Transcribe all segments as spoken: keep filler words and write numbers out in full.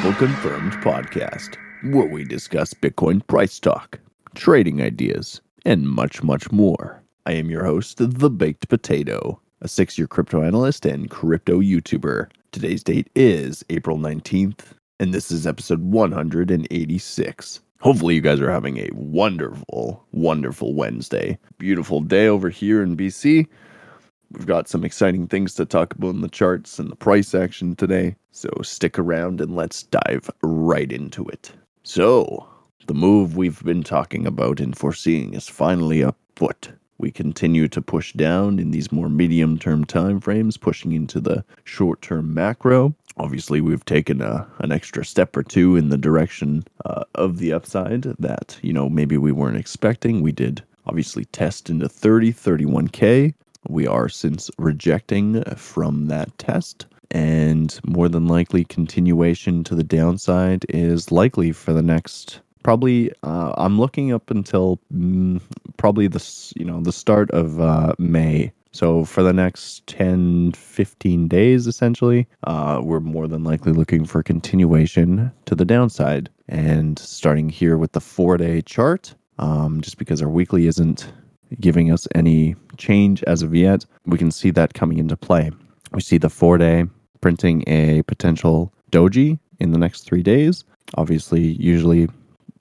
Triple Confirmed podcast, where we discuss Bitcoin price talk, trading ideas, and much, much more. I am your host, The Baked Potato, a six-year crypto analyst and crypto YouTuber. Today's date is April nineteenth, and this is episode one hundred eighty-six. Hopefully you guys are having a wonderful, wonderful Wednesday. Beautiful day over here in B C. We've got some exciting things to talk about in the charts and the price action today, so stick around and let's dive right into it. So, the move we've been talking about and foreseeing is finally afoot. We continue to push down in these more medium-term time frames, pushing into the short-term macro. Obviously, we've taken a, an extra step or two in the direction uh, of the upside that, you know, maybe we weren't expecting. We did obviously test into thirty, thirty-one K. We are since rejecting from that test, and more than likely continuation to the downside is likely for the next probably uh, I'm looking up until mm, probably the you know the start of uh, May. So for the next ten, fifteen days, essentially, uh, we're more than likely looking for continuation to the downside. And starting here with the four-day chart, um, just because our weekly isn't giving us any change as of yet, we can see that coming into play. We see the four-day printing a potential doji in the next three days. Obviously, usually,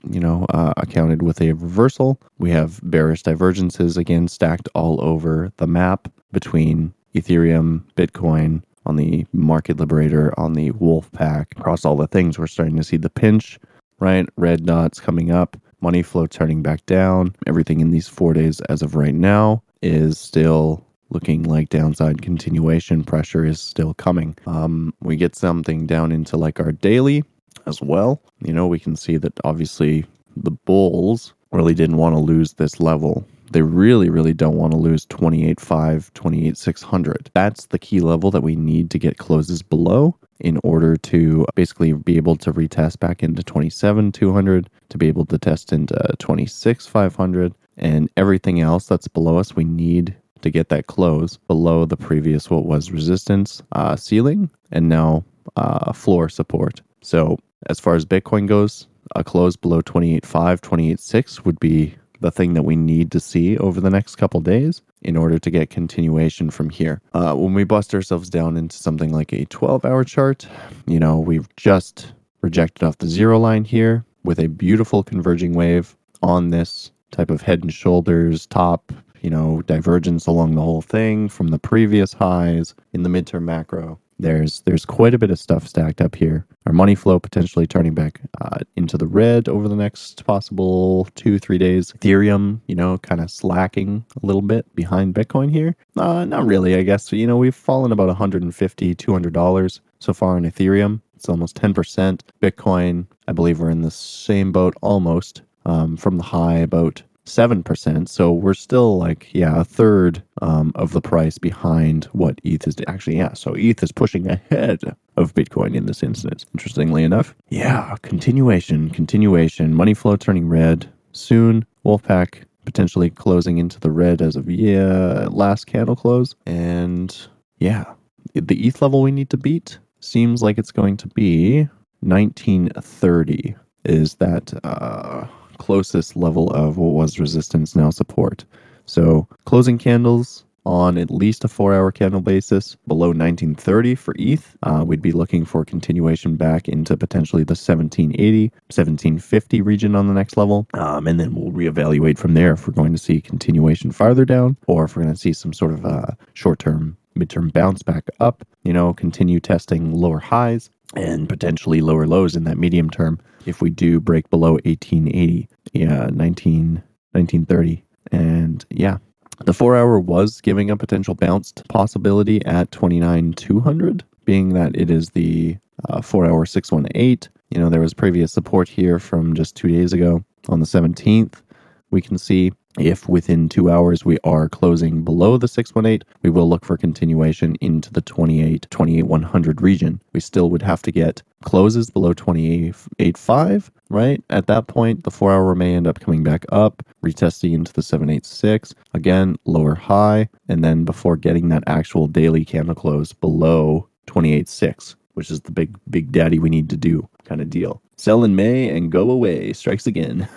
you know, uh, accounted with a reversal. We have bearish divergences, again, stacked all over the map between Ethereum, Bitcoin, on the Market Liberator, on the Wolf Pack, across all the things. We're starting to see the pinch, right? Red dots coming up. Money flow turning back down. Everything in these four days as of right now is still looking like downside continuation. Pressure is still coming. Um, we get something down into like our daily as well. You know, we can see that obviously the bulls really didn't want to lose this level. They really, really don't want to lose twenty-eight five, twenty-eight six hundred. That's the key level that we need to get closes below in order to basically be able to retest back into twenty-seven two hundred, to be able to test into twenty-six five hundred, and everything else that's below us, we need to get that close below the previous, what was resistance, uh, ceiling, and now uh, floor support. So as far as Bitcoin goes, a close below twenty-eight five, twenty-eight six would be the thing that we need to see over the next couple days in order to get continuation from here. Uh, when we bust ourselves down into something like a twelve-hour chart, you know, we've just rejected off the zero line here with a beautiful converging wave on this type of head and shoulders top, you know, divergence along the whole thing from the previous highs in the midterm macro. There's there's quite a bit of stuff stacked up here. Our money flow potentially turning back uh, into the red over the next possible two, three days. Ethereum, you know, kind of slacking a little bit behind Bitcoin here. Uh, not really, I guess. You know, we've fallen about one hundred fifty dollars, two hundred dollars so far in Ethereum. It's almost ten percent. Bitcoin, I believe we're in the same boat almost um, from the high about seven percent. So we're still like, yeah, a third um, of the price behind what E T H is. Actually, yeah, so E T H is pushing ahead of Bitcoin in this instance, interestingly enough. Yeah, continuation, continuation. Money flow turning red soon. Wolfpack potentially closing into the red as of yeah, last candle close. And yeah, the E T H level we need to beat seems like it's going to be nineteen thirty is that uh, closest level of what was resistance, now support. So closing candles on at least a four-hour candle basis below nineteen thirty for E T H. Uh, we'd be looking for continuation back into potentially the seventeen eighty, seventeen fifty region on the next level. Um, and then we'll reevaluate from there if we're going to see continuation farther down or if we're going to see some sort of uh, short-term, mid-term bounce back up, you know, continue testing lower highs and potentially lower lows in that medium term if we do break below eighteen eighty, yeah, nineteen, nineteen thirty. And yeah, the four hour was giving a potential bounced possibility at twenty-nine two hundred, being that it is the uh, four hour six one eight. You know, there was previous support here from just two days ago on the seventeenth. We can see if within two hours we are closing below the six one eight, we will look for continuation into the twenty-eight, twenty-eight one hundred region. We still would have to get closes below twenty-eight eighty-five, right? At that point, the four hour may end up coming back up, retesting into the seven eighty-six, again, lower high, and then before getting that actual daily candle close below twenty-eight six. which is the big, big daddy we need to do kind of deal. Sell in May and go away. Strikes again.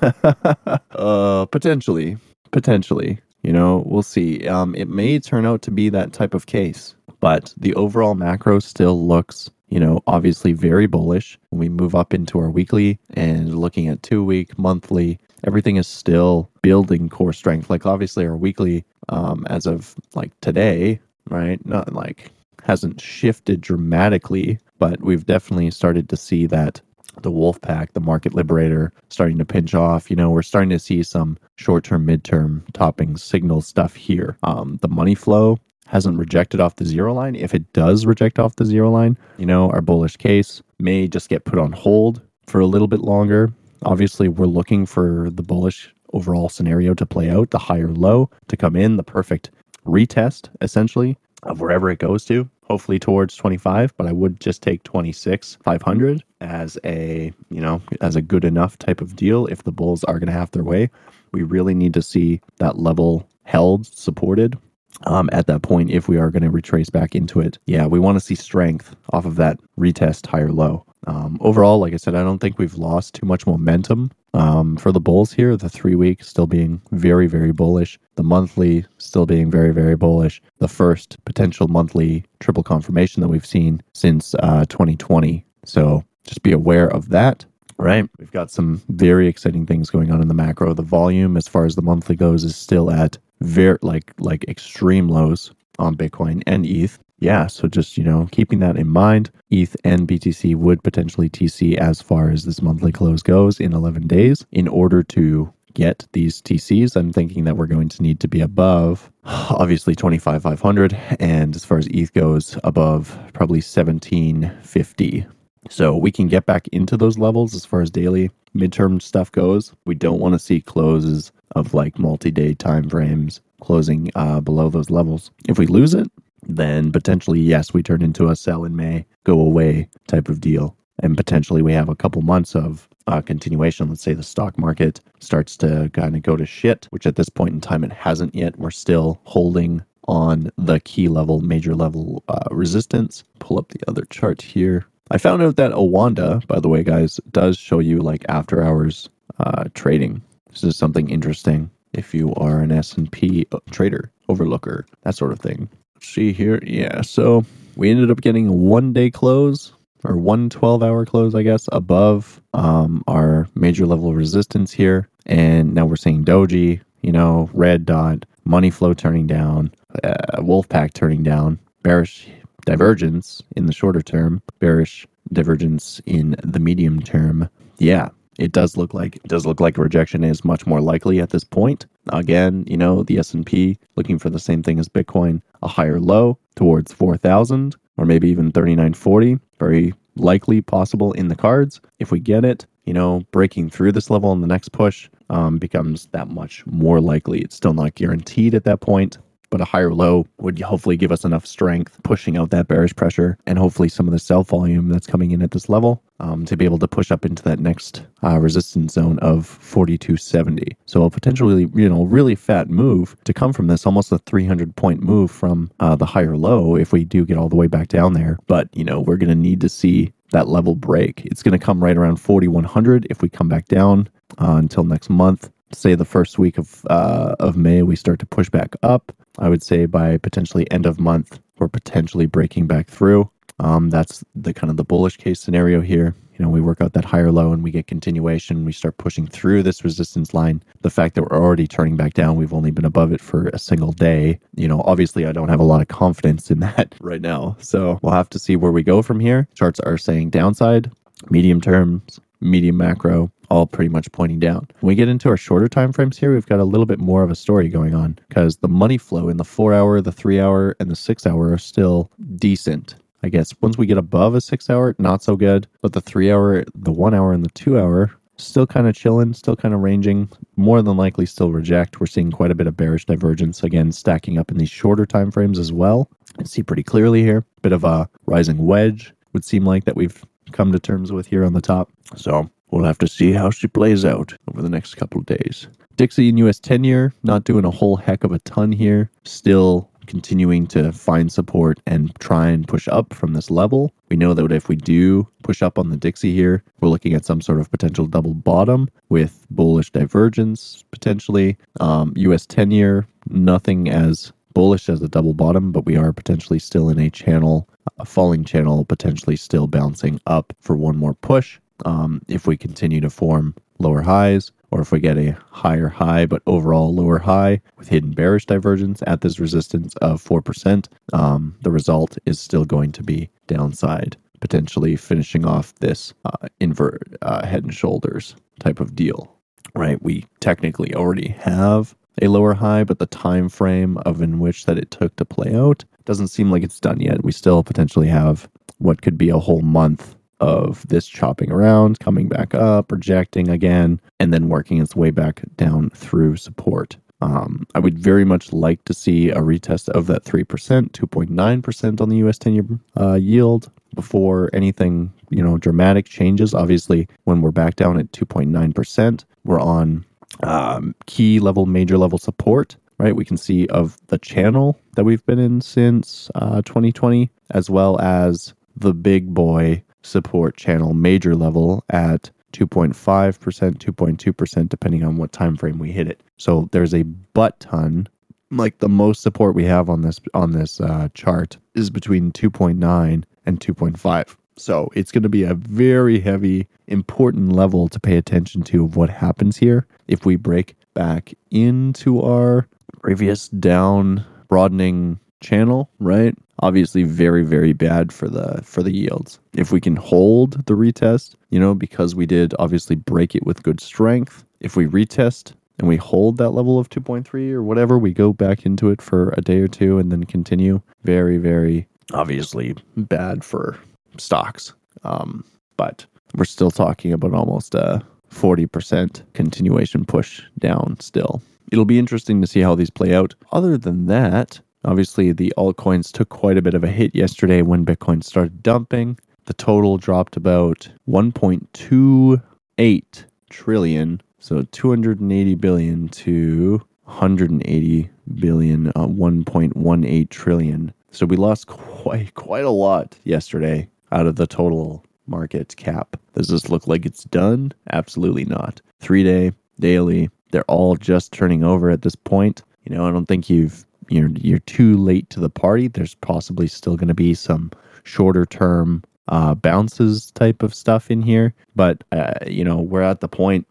uh, potentially, potentially, you know, we'll see. Um, it may turn out to be that type of case, but the overall macro still looks, you know, obviously very bullish. When we move up into our weekly and looking at two week, monthly, everything is still building core strength. Like obviously our weekly, um, as of like today, right? Not like hasn't shifted dramatically, but we've definitely started to see that the wolf pack, the market liberator, starting to pinch off. You know, we're starting to see some short-term, mid-term topping signal stuff here. Um, the money flow hasn't rejected off the zero line. If it does reject off the zero line, you know, our bullish case may just get put on hold for a little bit longer. Obviously, we're looking for the bullish overall scenario to play out, the higher low to come in, the perfect retest, essentially, of wherever it goes to, hopefully towards twenty-five, but I would just take twenty-six five hundred as a, you know, as a good enough type of deal. If the bulls are going to have their way, we really need to see that level held, supported um, at that point if we are going to retrace back into it. Yeah, we want to see strength off of that retest higher low. Um, overall, like I said, I don't think we've lost too much momentum um, for the bulls here. The three week still being very, very bullish. The monthly still being very, very bullish. The first potential monthly triple confirmation that we've seen since uh, twenty twenty. So just be aware of that, right? We've got some very exciting things going on in the macro. The volume, as far as the monthly goes, is still at very like like extreme lows on Bitcoin and E T H. Yeah, so just, you know, keeping that in mind, E T H and B T C would potentially T C as far as this monthly close goes in eleven days. In order to get these T Cs, I'm thinking that we're going to need to be above, obviously, twenty-five five hundred, and as far as E T H goes, above probably seventeen fifty. So we can get back into those levels as far as daily midterm stuff goes. We don't want to see closes of like multi-day timeframes closing uh, below those levels. If we lose it, then potentially, yes, we turn into a sell in May, go away type of deal. And potentially we have a couple months of uh, continuation. Let's say the stock market starts to kind of go to shit, which at this point in time, it hasn't yet. We're still holding on the key level, major level uh, resistance. Pull up the other chart here. I found out that Oanda, by the way, guys, does show you like after hours uh, trading. This is something interesting if you are an S and P trader, overlooker, that sort of thing. See here. Yeah. So we ended up getting a one day close or one twelve hour close, I guess, above um, our major level of resistance here. And now we're seeing doji, you know, red dot, money flow turning down, uh, wolf pack turning down, bearish divergence in the shorter term, bearish divergence in the medium term. Yeah. It does look like it does look like rejection is much more likely at this point. Again, you know, the S and P looking for the same thing as Bitcoin, a higher low towards four thousand or maybe even thirty-nine forty. Very likely possible in the cards. If we get it, you know, breaking through this level in the next push um, becomes that much more likely. It's still not guaranteed at that point, but a higher low would hopefully give us enough strength pushing out that bearish pressure and hopefully some of the sell volume that's coming in at this level um, to be able to push up into that next uh, resistance zone of forty-two seventy. So a potentially, you know, really fat move to come from this, almost a three hundred point move from uh, the higher low if we do get all the way back down there. But, you know, we're going to need to see that level break. It's going to come right around forty-one hundred if we come back down uh, until next month. Say the first week of uh, of May, we start to push back up. I would say by potentially end of month, we're potentially breaking back through. Um, that's the kind of the bullish case scenario here. You know, we work out that higher low and we get continuation. We start pushing through this resistance line. The fact that we're already turning back down, we've only been above it for a single day. You know, obviously I don't have a lot of confidence in that right now. So we'll have to see where we go from here. Charts are saying downside, medium terms, medium macro, all pretty much pointing down. When we get into our shorter time frames here, we've got a little bit more of a story going on because the money flow in the four hour, the three hour, and the six hour are still decent. I guess once we get above a six hour, not so good, but the three hour, the one hour, and the two hour, still kind of chilling, still kind of ranging, more than likely still reject. We're seeing quite a bit of bearish divergence, again, stacking up in these shorter time frames as well. I see pretty clearly here, bit of a rising wedge would seem like that we've come to terms with here on the top. So we'll have to see how she plays out over the next couple of days. Dixie and U S ten-year, not doing a whole heck of a ton here. Still continuing to find support and try and push up from this level. We know that if we do push up on the Dixie here, we're looking at some sort of potential double bottom with bullish divergence potentially. Um, U S ten-year, nothing as bullish as a double bottom, but we are potentially still in a channel, a falling channel, potentially still bouncing up for one more push. Um, if we continue to form lower highs, or if we get a higher high, but overall lower high with hidden bearish divergence at this resistance of four percent, um, the result is still going to be downside, potentially finishing off this uh, invert uh, head and shoulders type of deal, right? We technically already have a lower high, but the time frame of in which that it took to play out doesn't seem like it's done yet. We still potentially have what could be a whole month of this chopping around, coming back up, rejecting again, and then working its way back down through support. Um, I would very much like to see a retest of that three percent, two point nine percent on the U S ten-year uh, yield before anything, you know, dramatic changes. Obviously, when we're back down at two point nine percent, we're on um, key level, major level support, right? We can see of the channel that we've been in since uh, twenty twenty, as well as the big boy support channel major level at two point five percent, two point two percent, depending on what time frame we hit it. So there's a butt ton, like the most support we have on this on this uh, chart is between two point nine and two point five. So it's going to be a very heavy, important level to pay attention to of what happens here. If we break back into our previous down broadening channel, right? Obviously very, very bad for the for the yields. If we can hold the retest, you know, because we did obviously break it with good strength, if we retest and we hold that level of two point three or whatever, we go back into it for a day or two and then continue. Very, very obviously bad for stocks. Um, but we're still talking about almost a forty percent continuation push down still. It'll be interesting to see how these play out. Other than that, obviously, the altcoins took quite a bit of a hit yesterday when Bitcoin started dumping. The total dropped about one point two eight trillion, so two hundred eighty billion to one hundred eighty billion, uh, one point one eight trillion. So we lost quite quite a lot yesterday out of the total market cap. Does this look like it's done? Absolutely not. Three-day, daily, they're all just turning over at this point. You know, I don't think you've You're you're too late to the party. There's possibly still going to be some shorter term uh, bounces type of stuff in here, but uh, you know we're at the point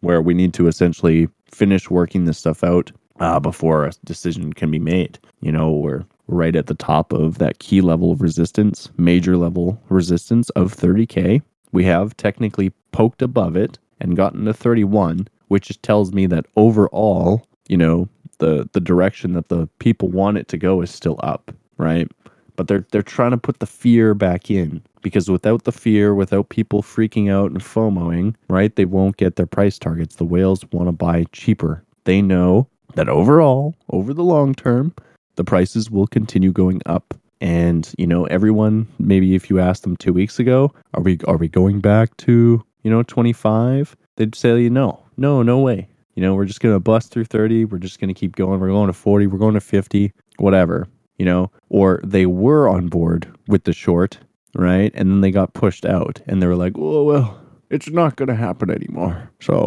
where we need to essentially finish working this stuff out uh, before a decision can be made. You know we're right at the top of that key level of resistance, major level resistance of thirty K. We have technically poked above it and gotten to thirty-one, which just tells me that overall, you know. the the direction that the people want it to go is still up, right? But they're they're trying to put the fear back in, because without the fear, without people freaking out and FOMOing, right, they won't get their price targets. The whales want to buy cheaper. They know that overall, over the long term, the prices will continue going up. And, you know, everyone, maybe if you asked them two weeks ago, are we are we going back to, you know, twenty-five? They'd say, no, no, no way. You know, we're just going to bust through thirty. We're just going to keep going. We're going to forty. We're going to fifty, whatever, you know, or they were on board with the short, right? And then they got pushed out and they were like, oh, well, it's not going to happen anymore. So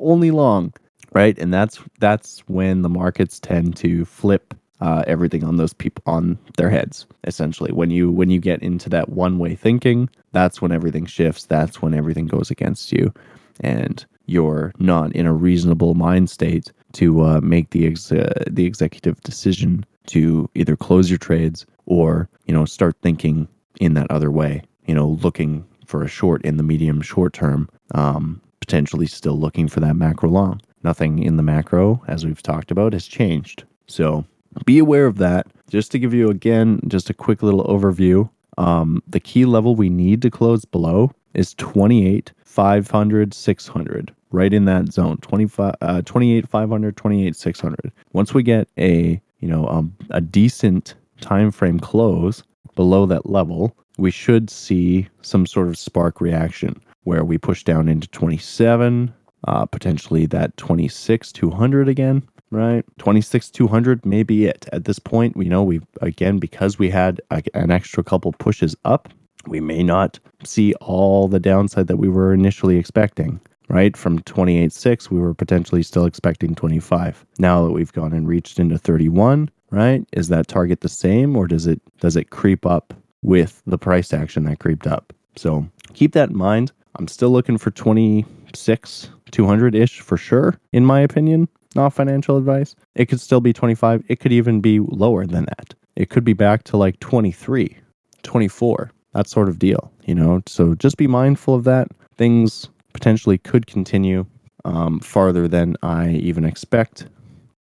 only long, right? And that's that's when the markets tend to flip uh, everything on those people on their heads, essentially. When you when you get into that one-way thinking, that's when everything shifts. That's when everything goes against you. And you're not in a reasonable mind state to uh, make the ex- uh, the executive decision to either close your trades or, you know, start thinking in that other way, you know, looking for a short in the medium short term, um, potentially still looking for that macro long. Nothing in the macro, as we've talked about, has changed. So be aware of that. Just to give you, again, just a quick little overview, um, the key level we need to close below is twenty-eight five hundred, six hundred, right in that zone, twenty-five, uh, twenty-eight five hundred, twenty-eight six hundred. Once we get a, you know, um, a decent time frame close below that level, we should see some sort of spark reaction where we push down into twenty-seven, uh, potentially that twenty-six two hundred again, right? twenty-six two hundred may be it. At this point, we know we've, again, because we had a, an extra couple pushes up, we may not see all the downside that we were initially expecting, right? From twenty-eight six, we were potentially still expecting twenty-five. Now that we've gone and reached into thirty-one, right? Is that target the same, or does it does it creep up with the price action that creeped up? So keep that in mind. I'm still looking for twenty-six two hundred-ish for sure, in my opinion. Not financial advice. It could still be twenty-five. It could even be lower than that. It could be back to like twenty-three, twenty-four, that sort of deal, you know? So just be mindful of that. Things potentially could continue um, farther than I even expect,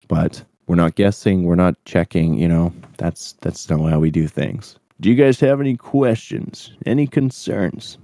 but we're not guessing. We're not checking, you know? That's, that's not how we do things. Do you guys have any questions, any concerns,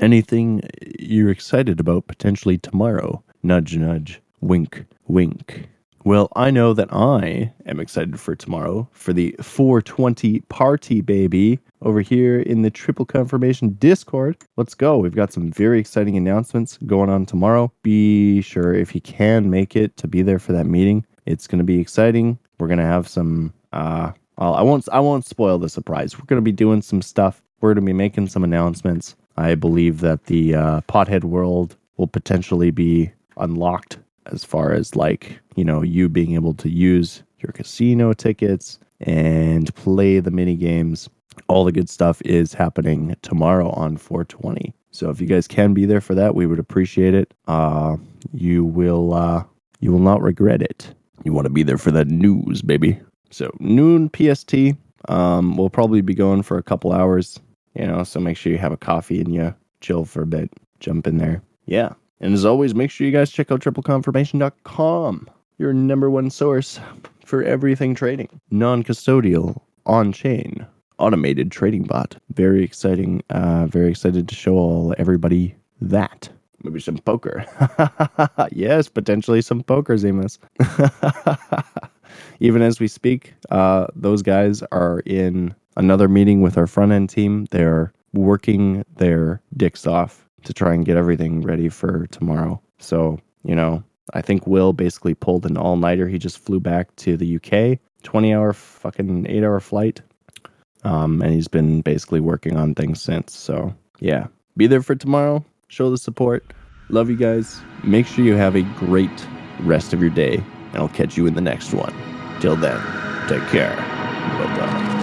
anything you're excited about potentially tomorrow? Nudge, nudge, wink, wink. Well, I know that I am excited for tomorrow for the four twenty party, baby, over here in the Triple Confirmation Discord. Let's go. We've got some very exciting announcements going on tomorrow. Be sure, if you can make it, to be there for that meeting. It's going to be exciting. We're going to have some... uh. Well, I won't I won't spoil the surprise. We're going to be doing some stuff. We're going to be making some announcements. I believe that the uh, Pothead world will potentially be unlocked as far as, like, you know, you being able to use your casino tickets and play the mini games. All the good stuff is happening tomorrow on four twenty. So if you guys can be there for that, we would appreciate it. Uh, you will uh, you will not regret it. You want to be there for that news, baby. So noon P S T, um, we'll probably be going for a couple hours, you know, so make sure you have a coffee and you chill for a bit, jump in there. Yeah. And as always, make sure you guys check out triple confirmation dot com, your number one source for everything trading. Non-custodial, on-chain, automated trading bot. Very exciting. Uh, very excited to show all everybody that. Maybe some poker. Yes, potentially some poker, Zemus. Even as we speak, uh, those guys are in another meeting with our front-end team. They're working their dicks off to try and get everything ready for tomorrow. So, you know, I think Will basically pulled an all-nighter. He just flew back to the U K, twenty-hour fucking eight-hour flight, um, and he's been basically working on things since. So, yeah, be there for tomorrow. Show the support. Love you guys. Make sure you have a great rest of your day. And I'll catch you in the next one. Till then, take care. Bye-bye.